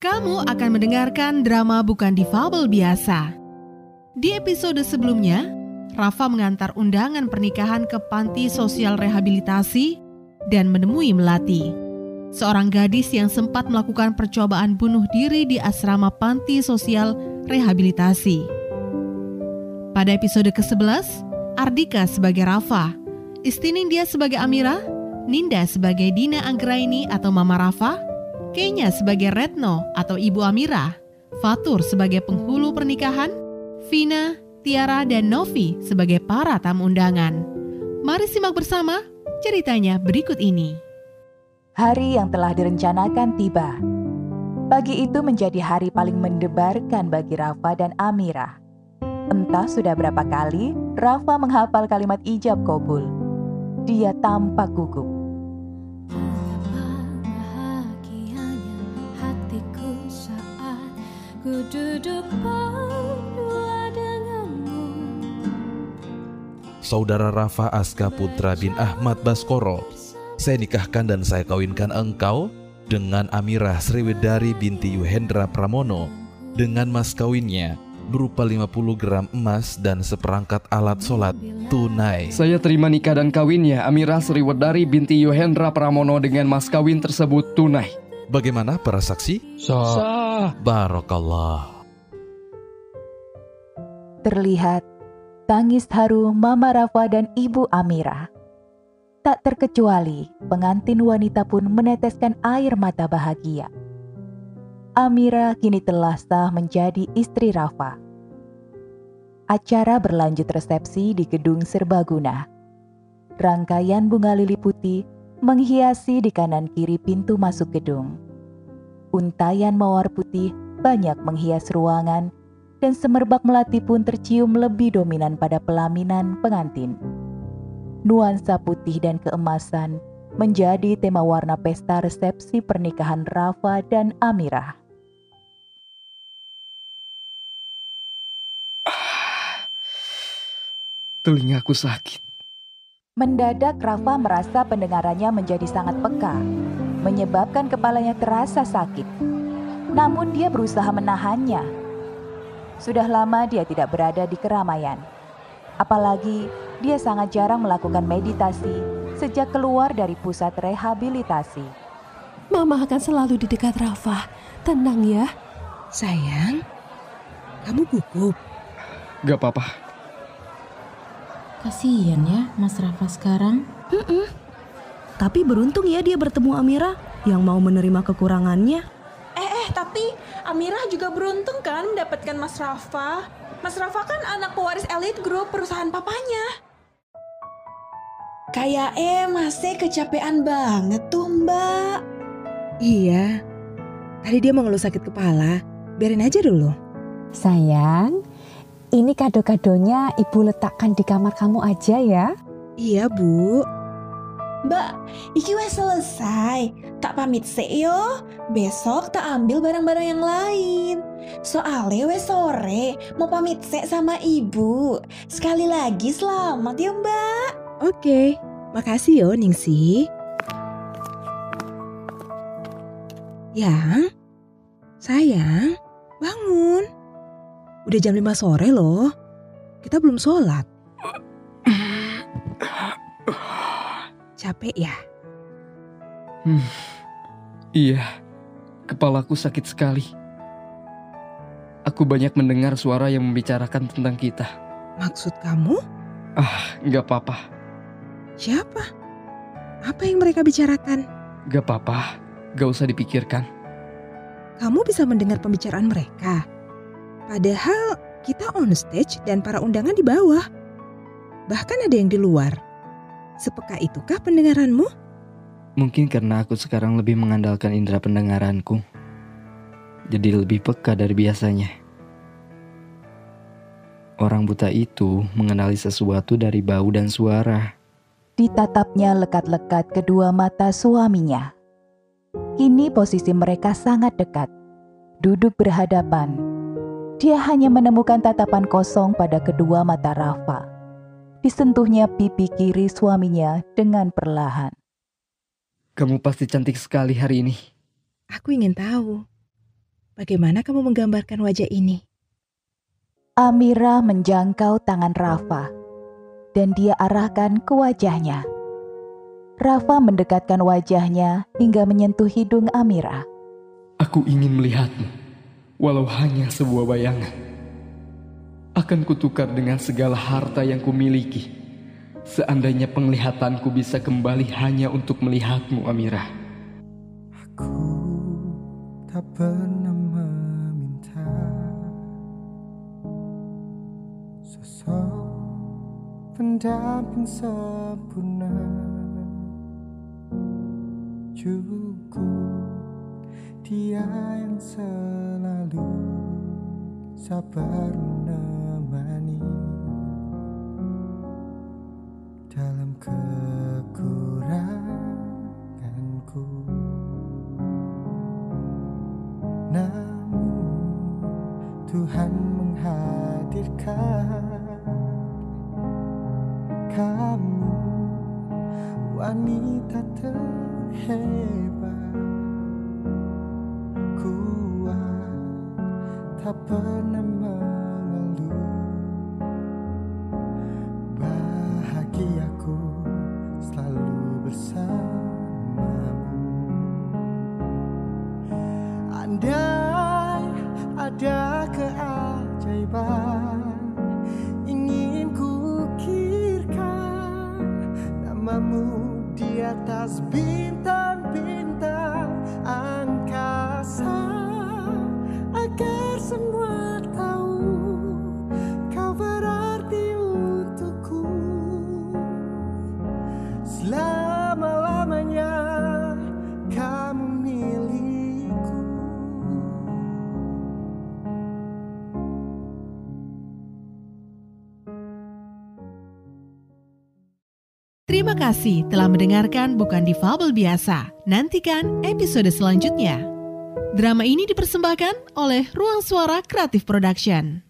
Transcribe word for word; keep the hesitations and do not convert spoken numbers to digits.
Kamu akan mendengarkan drama Bukan Difabel Biasa. Di episode sebelumnya, Rafa mengantar undangan pernikahan ke Panti Sosial Rehabilitasi dan menemui Melati, seorang gadis yang sempat melakukan percobaan bunuh diri di asrama Panti Sosial Rehabilitasi. Pada episode ke sebelas, Ardika sebagai Rafa, Istining dia sebagai Amirah, Ninda sebagai Dina Anggraini atau Mama Rafa, Kenya sebagai Retno atau Ibu Amirah, Fatur sebagai penghulu pernikahan, Vina, Tiara, dan Novi sebagai para tamu undangan. Mari simak bersama ceritanya berikut ini. Hari yang telah direncanakan tiba. Pagi itu menjadi hari paling mendebarkan bagi Rafa dan Amirah. Entah sudah berapa kali Rafa menghafal kalimat ijab qabul. Dia tampak gugup. Saudara Rafa, Aska Putra bin Ahmad Baskoro, saya nikahkan dan saya kawinkan engkau dengan Amirah Sriwedari binti Yuhendra Pramono dengan mas kawinnya berupa lima puluh gram emas dan seperangkat alat sholat tunai. Saya terima nikah dan kawinnya Amirah Sriwedari binti Yuhendra Pramono dengan mas kawin tersebut tunai. Bagaimana para saksi? Sah. Sah. Barakallah. Terlihat tangis haru Mama Rafa dan Ibu Amirah. Tak terkecuali, pengantin wanita pun meneteskan air mata bahagia. Amirah kini telah sah menjadi istri Rafa. Acara berlanjut resepsi di gedung serbaguna. Rangkaian bunga lili putih menghiasi di kanan kiri pintu masuk gedung. Untaian mawar putih banyak menghias ruangan, dan semerbak melati pun tercium lebih dominan pada pelaminan pengantin. Nuansa putih dan keemasan menjadi tema warna pesta resepsi pernikahan Rafa dan Amirah. Ah, telingaku sakit. Mendadak Rafa merasa pendengarannya menjadi sangat peka, menyebabkan kepalanya terasa sakit. Namun dia berusaha menahannya. Sudah lama dia tidak berada di keramaian. Apalagi dia sangat jarang melakukan meditasi sejak keluar dari pusat rehabilitasi. Mama akan selalu di dekat Rafa. Tenang ya. Sayang, kamu gugup. Gak apa-apa. Kasian ya Mas Rafa sekarang. Mm-mm. Tapi beruntung ya dia bertemu Amirah yang mau menerima kekurangannya. Eh, eh tapi... Amirah juga beruntung kan mendapatkan Mas Rafa. Mas Rafa kan anak pewaris elit grup perusahaan papanya. Kayak eh masih kecapean banget tuh Mbak. Iya. Tadi dia mau ngeluh sakit kepala. Biarin aja dulu. Sayang, ini kado-kadonya Ibu letakkan di kamar kamu aja ya. Iya Bu. Mbak, iki wes selesai. Tak pamit sih yo. Besok tak ambil barang-barang yang lain. Soale wes sore, mau pamit sih sama Ibu. Sekali lagi selamat ya Mbak. Oke, makasih yo Ningsih. Yang, sayang, bangun. Udah jam lima sore loh. Kita belum sholat. Capek ya? Hmm, iya, kepalaku sakit sekali. Aku banyak mendengar suara yang membicarakan tentang kita. Maksud kamu? Ah, gak apa-apa. Siapa? Apa yang mereka bicarakan? Gak apa-apa, gak usah dipikirkan. Kamu bisa mendengar pembicaraan mereka. Padahal kita on stage dan para undangan di bawah. Bahkan ada yang di luar. Sepeka itukah pendengaranmu? Mungkin karena aku sekarang lebih mengandalkan indera pendengaranku. Jadi lebih peka dari biasanya. Orang buta itu mengenali sesuatu dari bau dan suara. Ditatapnya lekat-lekat kedua mata suaminya. Kini posisi mereka sangat dekat. Duduk berhadapan. Dia hanya menemukan tatapan kosong pada kedua mata Rafa. Disentuhnya pipi kiri suaminya dengan perlahan. Kamu pasti cantik sekali hari ini. Aku ingin tahu. Bagaimana kamu menggambarkan wajah ini? Amirah menjangkau tangan Rafa dan dia arahkan ke wajahnya. Rafa mendekatkan wajahnya hingga menyentuh hidung Amirah. Aku ingin melihatmu, walau hanya sebuah bayangan. Akan kutukar dengan segala harta yang kumiliki, seandainya penglihatanku bisa kembali hanya untuk melihatmu, Amirah. Aku tak pernah meminta sosok pendamping sempurna. Cukup dia yang selalu sabar menemani dalam kekuranganku. Namun Tuhan menghadirkan kamu, wanita ter hebat, kuat, tak pernah mengeluh. Bahagiaku selalu bersamamu. Andai ada keajaiban, ingin kukirkan namamu di atas bintang-bintang angkasa, agar semua tahu kau berarti untukku selama-lamanya. Kamu milikku. Terima kasih telah mendengarkan Bukan Difabel Biasa. Nantikan episode selanjutnya. Drama ini dipersembahkan oleh Ruang Suara Creative Production.